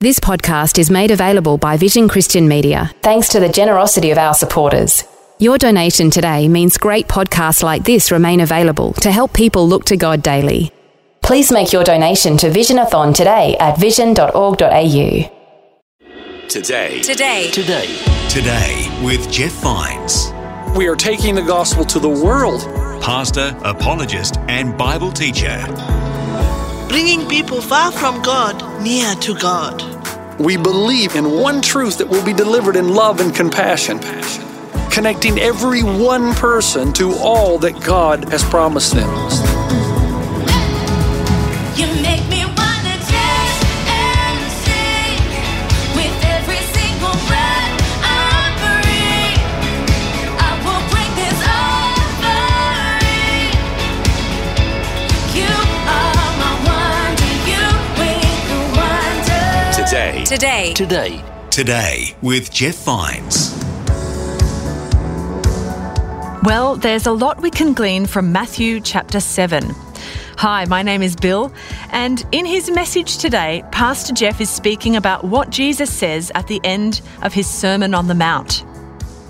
This podcast is made available by Vision Christian Media, thanks to the generosity of our supporters. Your donation today means great podcasts like this remain available to help people look to God daily. Please make your donation to Visionathon today at vision.org.au. Today with Jeff Vines. We are taking the gospel to the world. Pastor, apologist and Bible teacher. Bringing people far from God near to God. We believe in one truth that will be delivered in love and compassion, connecting every one person to all that God has promised them. You make me want to dance and sing with every single breath I breathe. I will bring this offering. You are my wonder. You with the wonder. Today with Jeff Vines. Well, there's a lot we can glean from Matthew chapter 7. Hi, my name is Bill, and in his message today, Pastor Jeff is speaking about what Jesus says at the end of his Sermon on the Mount.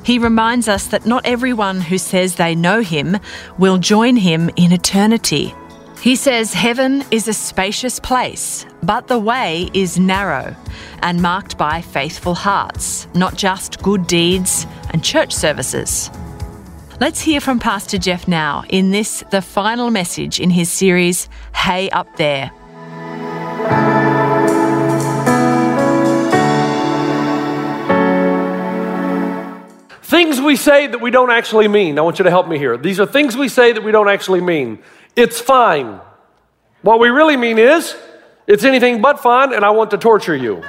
He reminds us that not everyone who says they know him will join him in eternity. He says heaven is a spacious place, but the way is narrow and marked by faithful hearts, not just good deeds and church services. Let's hear from Pastor Jeff now in this, the final message in his series, Hey Up There. Things we say that we don't actually mean. I want you to help me here. These are things we say that we don't actually mean. It's fine. What we really mean is, it's anything but fine and I want to torture you.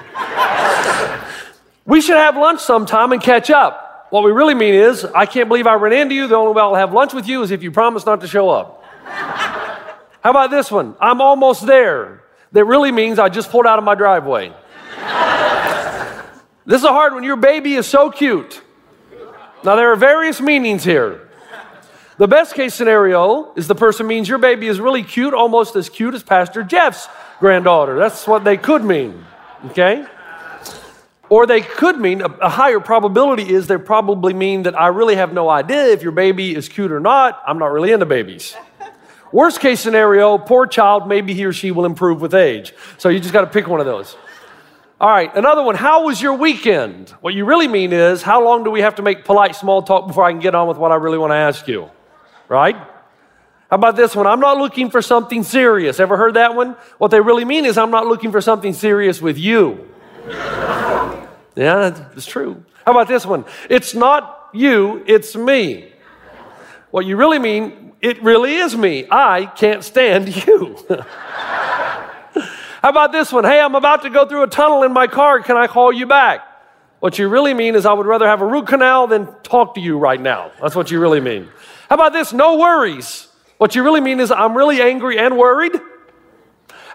We should have lunch sometime and catch up. What we really mean is, I can't believe I ran into you. The only way I'll have lunch with you is if you promise not to show up. How about this one? I'm almost there. That really means I just pulled out of my driveway. This is a hard one. Your baby is so cute. Now, there are various meanings here. The best case scenario is the person means your baby is really cute, almost as cute as Pastor Jeff's granddaughter. That's what they could mean, okay? Or they could mean, a higher probability is they probably mean that I really have no idea if your baby is cute or not. I'm not really into babies. Worst case scenario, poor child, maybe he or she will improve with age. So you just got to pick one of those. All right, another one. How was your weekend? What you really mean is, how long do we have to make polite small talk before I can get on with what I really want to ask you? Right? How about this one? I'm not looking for something serious. Ever heard that one? What they really mean is, I'm not looking for something serious with you. Yeah, that's true. How about this one? It's not you, it's me. What you really mean, it really is me. I can't stand you. How about this one? Hey, I'm about to go through a tunnel in my car. Can I call you back? What you really mean is I would rather have a root canal than talk to you right now. That's what you really mean. How about this? No worries. What you really mean is I'm really angry and worried.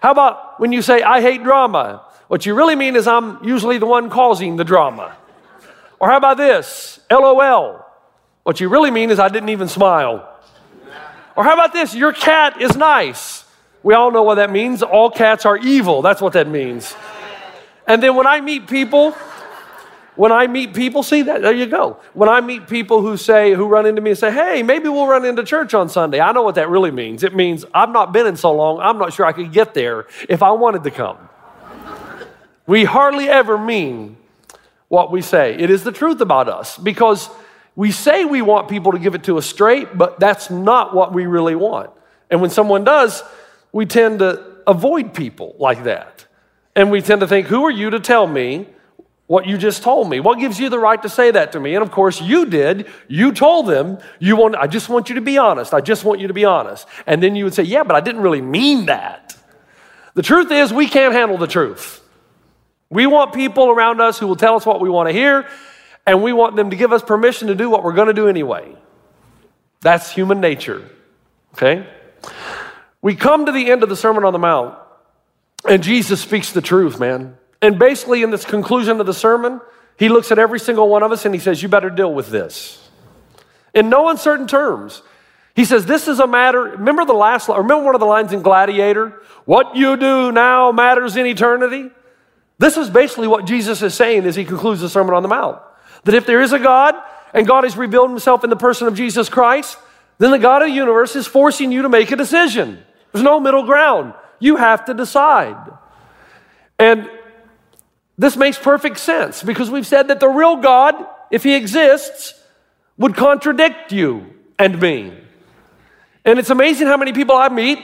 How about when you say, I hate drama? What you really mean is I'm usually the one causing the drama. Or how about this? LOL. What you really mean is I didn't even smile. Or how about this? Your cat is nice. We all know what that means. All cats are evil. That's what that means. And then when I meet people, see that? There you go. When I meet people who run into me and say, hey, maybe we'll run into church on Sunday. I know what that really means. It means I've not been in so long. I'm not sure I could get there if I wanted to come. We hardly ever mean what we say. It is the truth about us because we say we want people to give it to us straight, but that's not what we really want. And when someone does, we tend to avoid people like that. And we tend to think, who are you to tell me what you just told me? What gives you the right to say that to me? And of course you did. You told them, I just want you to be honest. I just want you to be honest. And then you would say, yeah, but I didn't really mean that. The truth is we can't handle the truth. We want people around us who will tell us what we want to hear, and we want them to give us permission to do what we're going to do anyway. That's human nature, okay? We come to the end of the Sermon on the Mount, and Jesus speaks the truth, man. And basically in this conclusion of the sermon, he looks at every single one of us and he says, you better deal with this. In no uncertain terms, he says, this is a matter, remember one of the lines in Gladiator? What you do now matters in eternity. This is basically what Jesus is saying as he concludes the Sermon on the Mount. That if there is a God, and God has revealed himself in the person of Jesus Christ, then the God of the universe is forcing you to make a decision. There's no middle ground. You have to decide. And this makes perfect sense because we've said that the real God, if he exists, would contradict you and me. And it's amazing how many people I meet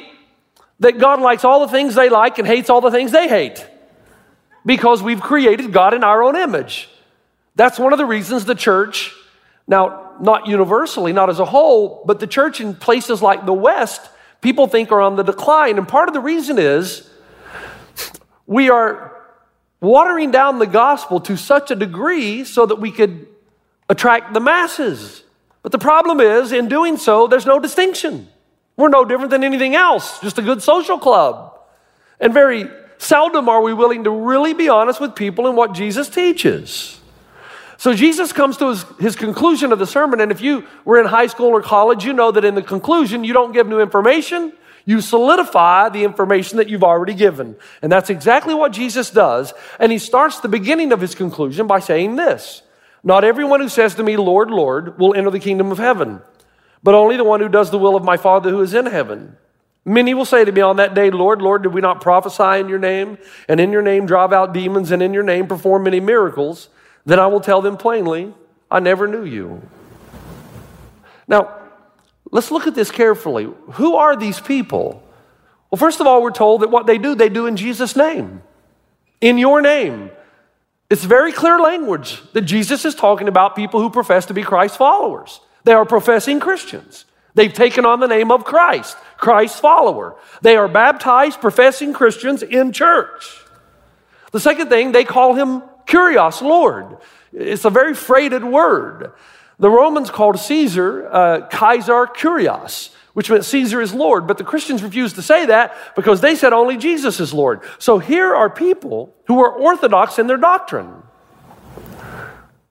that God likes all the things they like and hates all the things they hate because we've created God in our own image. That's one of the reasons the church, now not universally, not as a whole, but the church in places like the West, people think are on the decline. And part of the reason is we are watering down the gospel to such a degree so that we could attract the masses. But the problem is, in doing so, there's no distinction. We're no different than anything else, just a good social club. And very seldom are we willing to really be honest with people in what Jesus teaches. So Jesus comes to his conclusion of the sermon, and if you were in high school or college, you know that in the conclusion, you don't give new information, you solidify the information that you've already given. And that's exactly what Jesus does. And he starts the beginning of his conclusion by saying this, not everyone who says to me, Lord, Lord, will enter the kingdom of heaven, but only the one who does the will of my Father who is in heaven. Many will say to me on that day, Lord, Lord, did we not prophesy in your name, and in your name drive out demons, and in your name perform many miracles? Then I will tell them plainly, I never knew you. Now, let's look at this carefully. Who are these people? Well, first of all, we're told that what they do in Jesus' name, in your name. It's very clear language that Jesus is talking about people who profess to be Christ's followers. They are professing Christians. They've taken on the name of Christ, Christ's follower. They are baptized, professing Christians in church. The second thing, they call him Kyrios, Lord. It's a very freighted word. The Romans called Caesar Caesar Kyrios, which meant Caesar is Lord, but the Christians refused to say that because they said only Jesus is Lord. So here are people who are orthodox in their doctrine.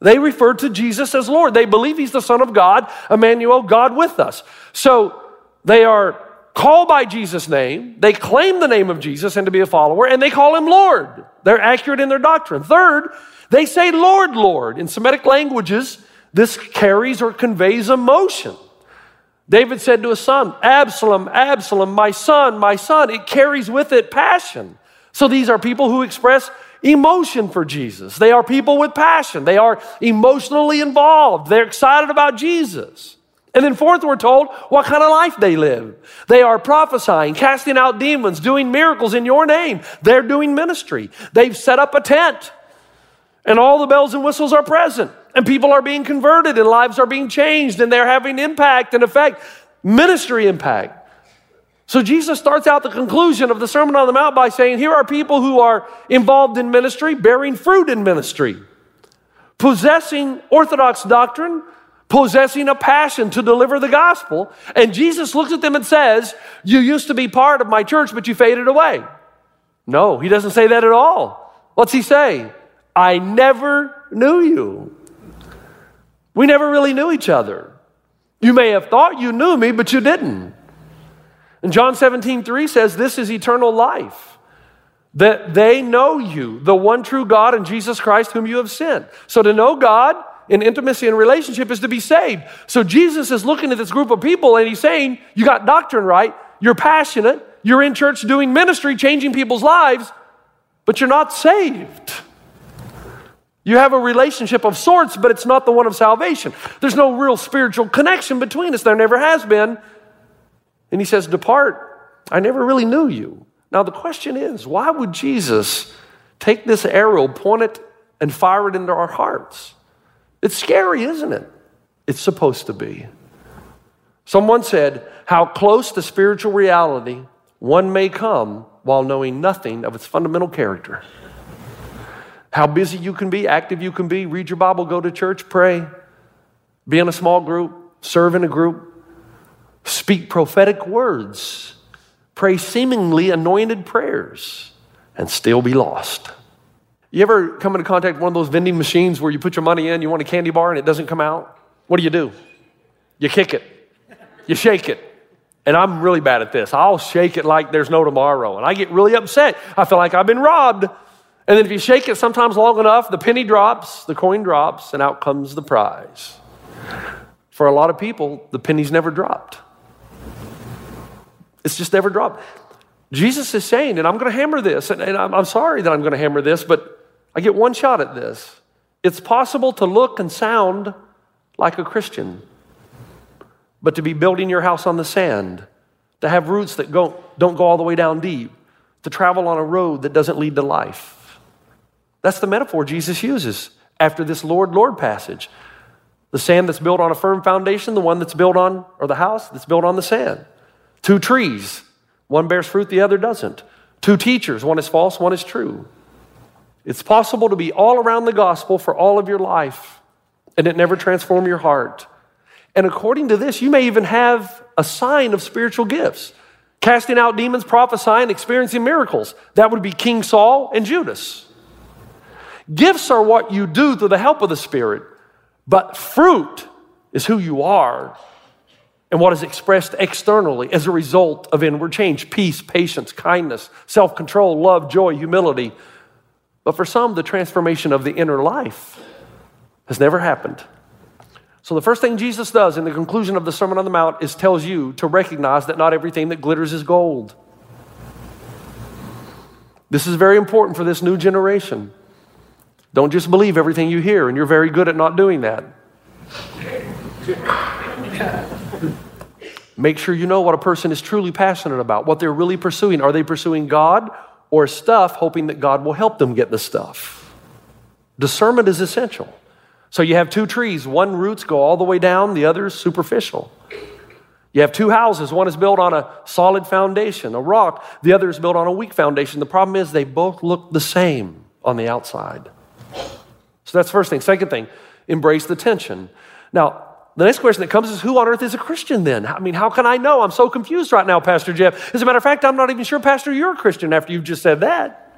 They refer to Jesus as Lord. They believe he's the Son of God, Emmanuel, God with us. So they are called by Jesus' name, they claim the name of Jesus and to be a follower, and they call him Lord. They're accurate in their doctrine. Third, they say, Lord, Lord. In Semitic languages, this carries or conveys emotion. David said to his son, Absalom, Absalom, my son, my son. It carries with it passion. So these are people who express emotion for Jesus. They are people with passion. They are emotionally involved. They're excited about Jesus. And then fourth, we're told what kind of life they live. They are prophesying, casting out demons, doing miracles in your name. They're doing ministry. They've set up a tent, and all the bells and whistles are present, and people are being converted, and lives are being changed, and they're having impact and effect, ministry impact. So Jesus starts out the conclusion of the Sermon on the Mount by saying, here are people who are involved in ministry, bearing fruit in ministry, possessing orthodox doctrine, possessing a passion to deliver the gospel. And Jesus looks at them and says, you used to be part of my church, but you faded away. No, he doesn't say that at all. What's he say? I never knew you. We never really knew each other. You may have thought you knew me, but you didn't. And John 17:3 says, this is eternal life, that they know you, the one true God and Jesus Christ whom you have sent. So to know God, in intimacy and relationship, is to be saved. So Jesus is looking at this group of people and he's saying, you got doctrine right, you're passionate, you're in church doing ministry, changing people's lives, but you're not saved. You have a relationship of sorts, but it's not the one of salvation. There's no real spiritual connection between us. There never has been. And he says, depart, I never really knew you. Now the question is, why would Jesus take this arrow, point it, and fire it into our hearts? It's scary, isn't it? It's supposed to be. Someone said, how close to spiritual reality one may come while knowing nothing of its fundamental character. How busy you can be, active you can be, read your Bible, go to church, pray, be in a small group, serve in a group, speak prophetic words, pray seemingly anointed prayers, and still be lost. You ever come into contact with one of those vending machines where you put your money in, you want a candy bar, and it doesn't come out? What do? You kick it. You shake it. And I'm really bad at this. I'll shake it like there's no tomorrow. And I get really upset. I feel like I've been robbed. And then if you shake it sometimes long enough, the penny drops, the coin drops, and out comes the prize. For a lot of people, the penny's never dropped. It's just never dropped. Jesus is saying, and I'm going to hammer this, and I'm sorry that I'm going to hammer this, but I get one shot at this. It's possible to look and sound like a Christian, but to be building your house on the sand, to have roots that don't go all the way down deep, to travel on a road that doesn't lead to life. That's the metaphor Jesus uses after this Lord, Lord passage. The sand that's built on a firm foundation, the one that's built on, or the house that's built on the sand. Two trees, one bears fruit, the other doesn't. Two teachers, one is false, one is true. It's possible to be all around the gospel for all of your life and it never transform your heart. And according to this, you may even have a sign of spiritual gifts. Casting out demons, prophesying, experiencing miracles. That would be King Saul and Judas. Gifts are what you do through the help of the Spirit, but fruit is who you are and what is expressed externally as a result of inward change. Peace, patience, kindness, self-control, love, joy, humility. But for some, the transformation of the inner life has never happened. So the first thing Jesus does in the conclusion of the Sermon on the Mount is tells you to recognize that not everything that glitters is gold. This is very important for this new generation. Don't just believe everything you hear, and you're very good at not doing that. Make sure you know what a person is truly passionate about, what they're really pursuing. Are they pursuing God or stuff, hoping that God will help them get the stuff? Discernment is essential. So you have two trees, one roots go all the way down, the other is superficial. You have two houses, one is built on a solid foundation, a rock, the other is built on a weak foundation. The problem is they both look the same on the outside. So that's the first thing. Second thing, embrace the tension. Now, the next question that comes is, who on earth is a Christian then? I mean, how can I know? I'm so confused right now, Pastor Jeff. As a matter of fact, I'm not even sure, Pastor, you're a Christian after you've just said that.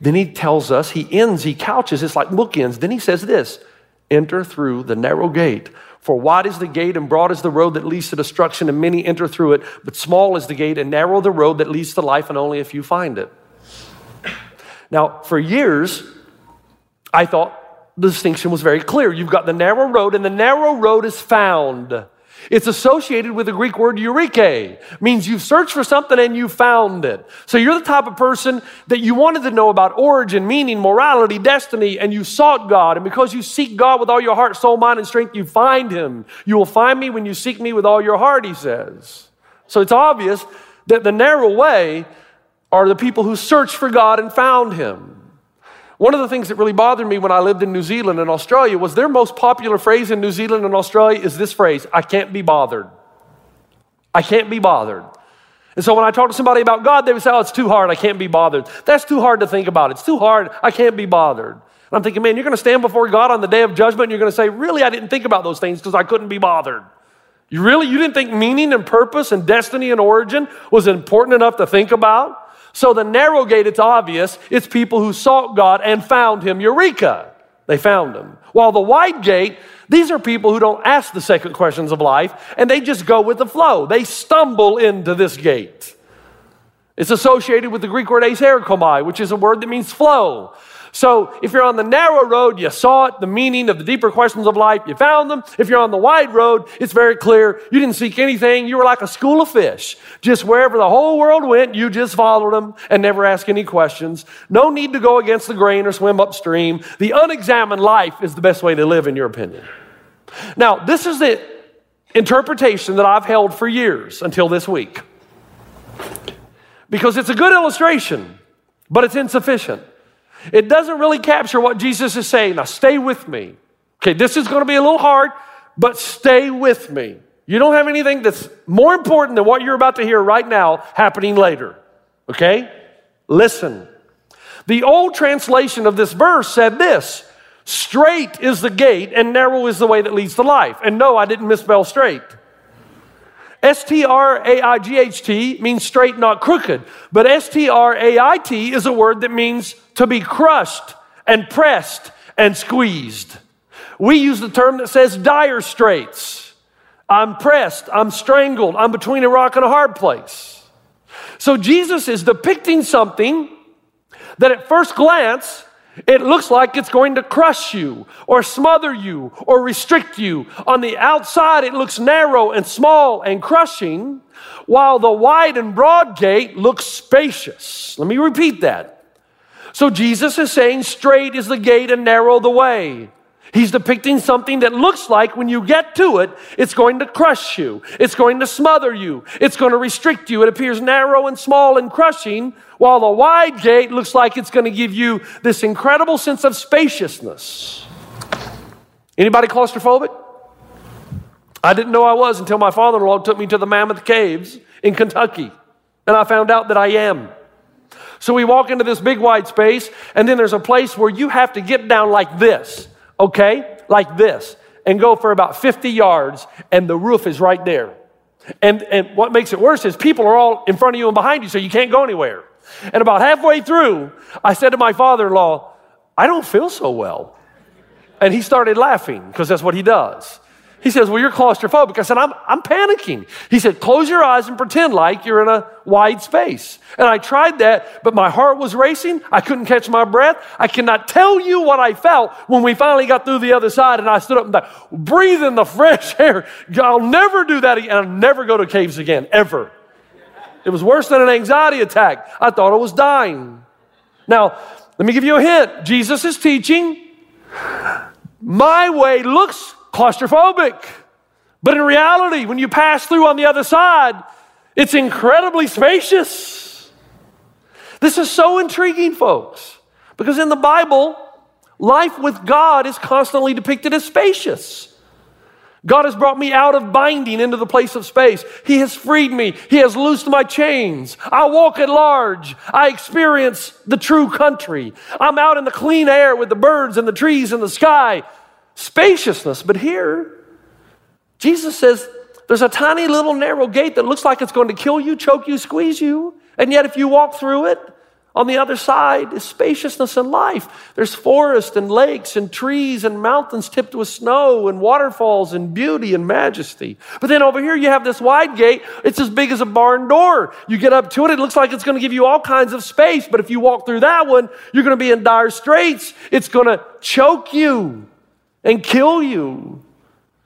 Then he tells us, he couches, it's like bookends. Then he says this, enter through the narrow gate. For wide is the gate and broad is the road that leads to destruction and many enter through it, but small is the gate and narrow the road that leads to life and only a few find it. Now, for years, I thought the distinction was very clear. You've got the narrow road and the narrow road is found. It's associated with the Greek word eureka, means you've searched for something and you found it. So you're the type of person that you wanted to know about origin, meaning, morality, destiny, and you sought God. And because you seek God with all your heart, soul, mind, and strength, you find him. You will find me when you seek me with all your heart, he says. So it's obvious that the narrow way are the people who searched for God and found him. One of the things that really bothered me when I lived in New Zealand and Australia was their most popular phrase in New Zealand and Australia is this phrase, I can't be bothered. I can't be bothered. And so when I talked to somebody about God, they would say, oh, it's too hard. I can't be bothered. That's too hard to think about. It's too hard. I can't be bothered. And I'm thinking, man, you're going to stand before God on the day of judgment and you're going to say, really, I didn't think about those things because I couldn't be bothered. You didn't think meaning and purpose and destiny and origin was important enough to think about? So the narrow gate, it's obvious, it's people who sought God and found him. Eureka, they found him. While the wide gate, these are people who don't ask the second questions of life, and they just go with the flow. They stumble into this gate. It's associated with the Greek word aserkomai, which is a word that means flow. So if you're on the narrow road, you sought the meaning of the deeper questions of life, you found them. If you're on the wide road, it's very clear. You didn't seek anything. You were like a school of fish. Just wherever the whole world went, you just followed them and never asked any questions. No need to go against the grain or swim upstream. The unexamined life is the best way to live, in your opinion. Now, this is the interpretation that I've held for years until this week. Because it's a good illustration, but it's insufficient. It doesn't really capture what Jesus is saying. Now, stay with me. Okay, this is going to be a little hard, but stay with me. You don't have anything that's more important than what you're about to hear right now happening later. Okay? Listen. The old translation of this verse said this: straight is the gate and narrow is the way that leads to life. And no, I didn't misspell straight. S-T-R-A-I-G-H-T means straight, not crooked. But S-T-R-A-I-T is a word that means to be crushed and pressed and squeezed. We use the term that says dire straits. I'm pressed, I'm strangled, I'm between a rock and a hard place. So Jesus is depicting something that at first glance, it looks like it's going to crush you or smother you or restrict you. On the outside, it looks narrow and small and crushing, while the wide and broad gate looks spacious. Let me repeat that. So Jesus is saying straight is the gate and narrow the way. He's depicting something that looks like when you get to it, it's going to crush you. It's going to smother you. It's going to restrict you. It appears narrow and small and crushing, while the wide gate looks like it's going to give you this incredible sense of spaciousness. Anybody claustrophobic? I didn't know I was until my father-in-law took me to the Mammoth Caves in Kentucky, and I found out that I am. So we walk into this big wide space, and then there's a place where you have to get down like this. Okay, like this, and go for about 50 yards, and the roof is right there. And what makes it worse is people are all in front of you and behind you, so you can't go anywhere. And about halfway through, I said to my father-in-law, I don't feel so well. And he started laughing, because that's what he does. He says, well, you're claustrophobic. I said, I'm panicking. He said, close your eyes and pretend like you're in a wide space. And I tried that, but my heart was racing. I couldn't catch my breath. I cannot tell you what I felt when we finally got through the other side, and I stood up and thought, breathe in the fresh air. I'll never do that again. I'll never go to caves again, ever. It was worse than an anxiety attack. I thought I was dying. Now, let me give you a hint. Jesus is teaching, my way looks claustrophobic. But in reality, when you pass through on the other side, it's incredibly spacious. This is so intriguing, folks, because in the Bible, life with God is constantly depicted as spacious. God has brought me out of binding into the place of space. He has freed me. He has loosed my chains. I walk at large. I experience the true country. I'm out in the clean air with the birds and the trees and the sky. Spaciousness. But here, Jesus says there's a tiny little narrow gate that looks like it's going to kill you, choke you, squeeze you. And yet if you walk through it, on the other side is spaciousness and life. There's forests and lakes and trees and mountains tipped with snow and waterfalls and beauty and majesty. But then over here you have this wide gate. It's as big as a barn door. You get up to it, it looks like it's going to give you all kinds of space. But if you walk through that one, you're going to be in dire straits. It's going to choke you and kill you.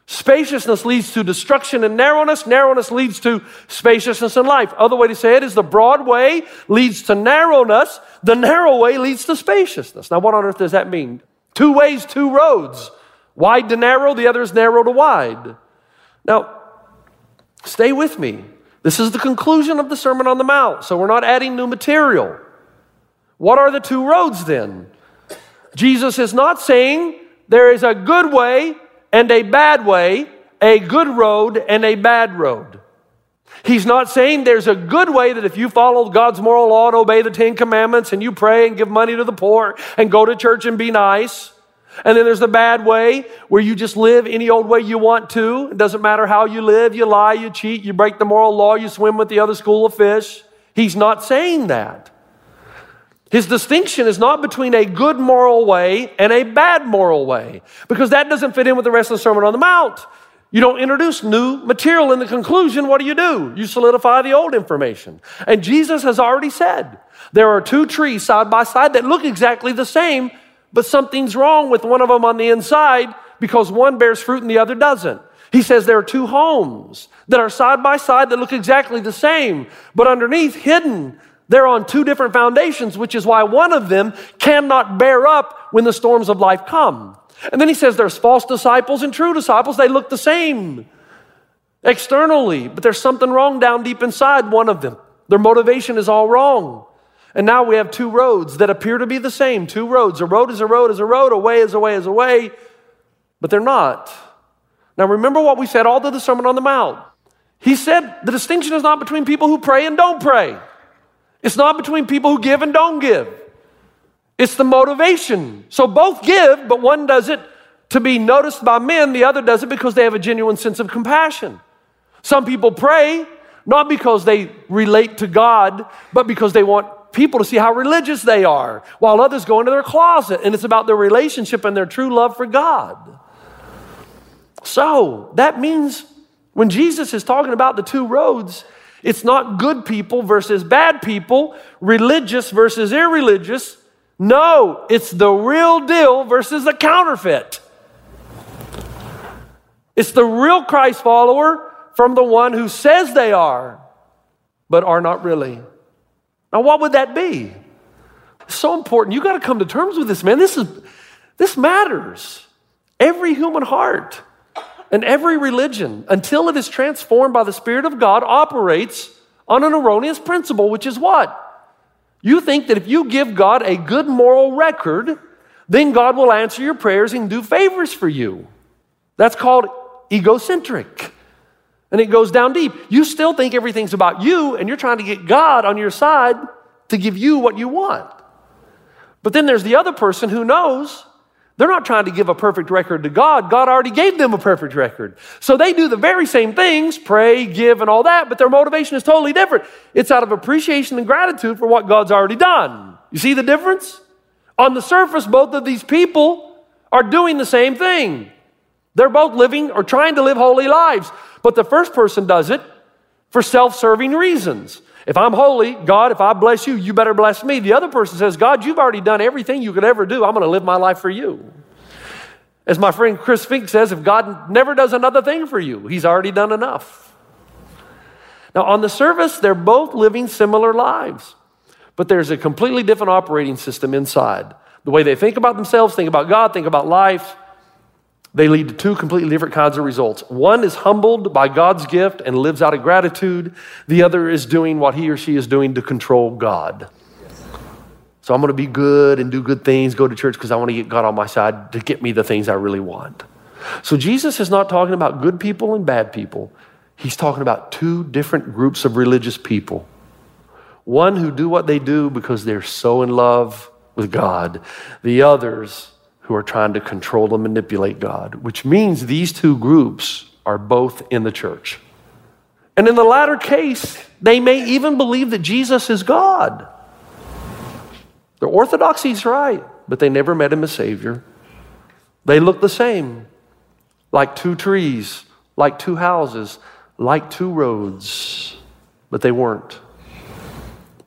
Spaciousness leads to destruction and narrowness. Narrowness leads to spaciousness and life. Other way to say it is the broad way leads to narrowness. The narrow way leads to spaciousness. Now, what on earth does that mean? Two ways, two roads. Wide to narrow, the other is narrow to wide. Now, stay with me. This is the conclusion of the Sermon on the Mount, so we're not adding new material. What are the two roads then? Jesus is not saying there is a good way and a bad way, a good road and a bad road. He's not saying there's a good way that if you follow God's moral law and obey the Ten Commandments and you pray and give money to the poor and go to church and be nice. And then there's the bad way where you just live any old way you want to. It doesn't matter how you live. You lie, you cheat, you break the moral law, you swim with the other school of fish. He's not saying that. His distinction is not between a good moral way and a bad moral way, because that doesn't fit in with the rest of the Sermon on the Mount. You don't introduce new material in the conclusion. What do? You solidify the old information. And Jesus has already said there are two trees side by side that look exactly the same, but something's wrong with one of them on the inside because one bears fruit and the other doesn't. He says there are two homes that are side by side that look exactly the same, but underneath, hidden, they're on two different foundations, which is why one of them cannot bear up when the storms of life come. And then he says there's false disciples and true disciples. They look the same externally, but there's something wrong down deep inside one of them. Their motivation is all wrong. And now we have two roads that appear to be the same, two roads. A road is a road is a road, a way is a way is a way, but they're not. Now remember what we said all through the Sermon on the Mount. He said the distinction is not between people who pray and don't pray. It's not between people who give and don't give. It's the motivation. So both give, but one does it to be noticed by men. The other does it because they have a genuine sense of compassion. Some people pray not because they relate to God, but because they want people to see how religious they are, while others go into their closet, and it's about their relationship and their true love for God. So that means when Jesus is talking about the two roads, it's not good people versus bad people, religious versus irreligious. No, it's the real deal versus the counterfeit. It's the real Christ follower from the one who says they are, but are not really. Now, what would that be? It's so important. You got to come to terms with this, man. This matters. Every human heart and every religion, until it is transformed by the Spirit of God, operates on an erroneous principle, which is what? You think that if you give God a good moral record, then God will answer your prayers and do favors for you. That's called egocentric. And it goes down deep. You still think everything's about you, and you're trying to get God on your side to give you what you want. But then there's the other person who knows they're not trying to give a perfect record to God. God already gave them a perfect record. So they do the very same things, pray, give, and all that, but their motivation is totally different. It's out of appreciation and gratitude for what God's already done. You see the difference? On the surface, both of these people are doing the same thing. They're both living or trying to live holy lives. But the first person does it for self-serving reasons. If I'm holy, God, if I bless you, you better bless me. The other person says, God, you've already done everything you could ever do. I'm going to live my life for you. As my friend Chris Fink says, if God never does another thing for you, he's already done enough. Now, on the surface, they're both living similar lives, but there's a completely different operating system inside. The way they think about themselves, think about God, think about life, they lead to two completely different kinds of results. One is humbled by God's gift and lives out of gratitude. The other is doing what he or she is doing to control God. Yes. So I'm going to be good and do good things, go to church because I want to get God on my side to get me the things I really want. So Jesus is not talking about good people and bad people. He's talking about two different groups of religious people. One who do what they do because they're so in love with God. The others who are trying to control and manipulate God, which means these two groups are both in the church. And in the latter case, they may even believe that Jesus is God. Their orthodoxy is right, but they never met him as Savior. They look the same, like two trees, like two houses, like two roads, but they weren't.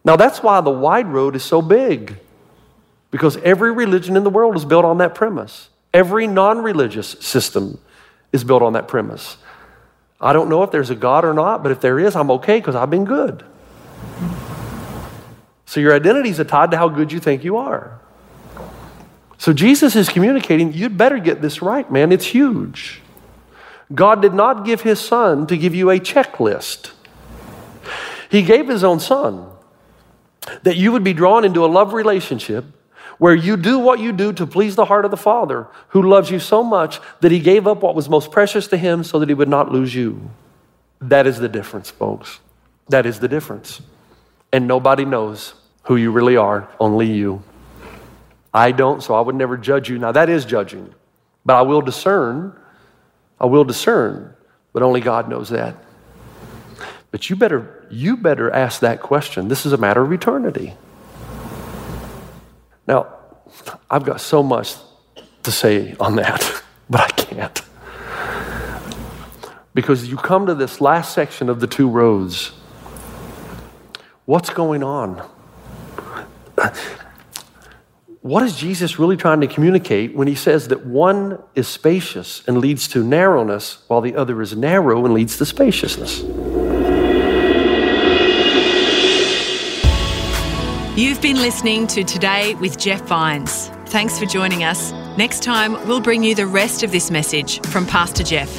Now that's why the wide road is so big. Because every religion in the world is built on that premise. Every non-religious system is built on that premise. I don't know if there's a God or not, but if there is, I'm okay because I've been good. So your identities are tied to how good you think you are. So Jesus is communicating, you'd better get this right, man. It's huge. God did not give his son to give you a checklist. He gave his own son that you would be drawn into a love relationship where you do what you do to please the heart of the Father who loves you so much that he gave up what was most precious to him so that he would not lose you. That is the difference, folks. That is the difference. And nobody knows who you really are, only you. I don't, so I would never judge you. Now that is judging, but I will discern, but only God knows that. But you better ask that question. This is a matter of eternity. Now, I've got so much to say on that, but I can't. Because you come to this last section of the two roads. What's going on? What is Jesus really trying to communicate when he says that one is spacious and leads to narrowness, while the other is narrow and leads to spaciousness? You've been listening to Today with Jeff Vines. Thanks for joining us. Next time, we'll bring you the rest of this message from Pastor Jeff.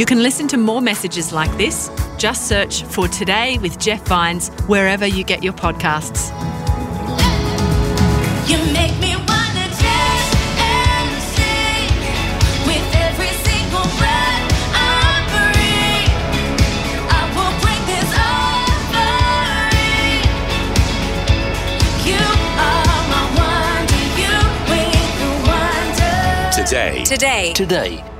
You can listen to more messages like this. Just search for Today with Jeff Vines wherever you get your podcasts. You make me wanna dance and sing with every single breath I breathe. I will break this offering. You are my wonder, you with the wonder. Today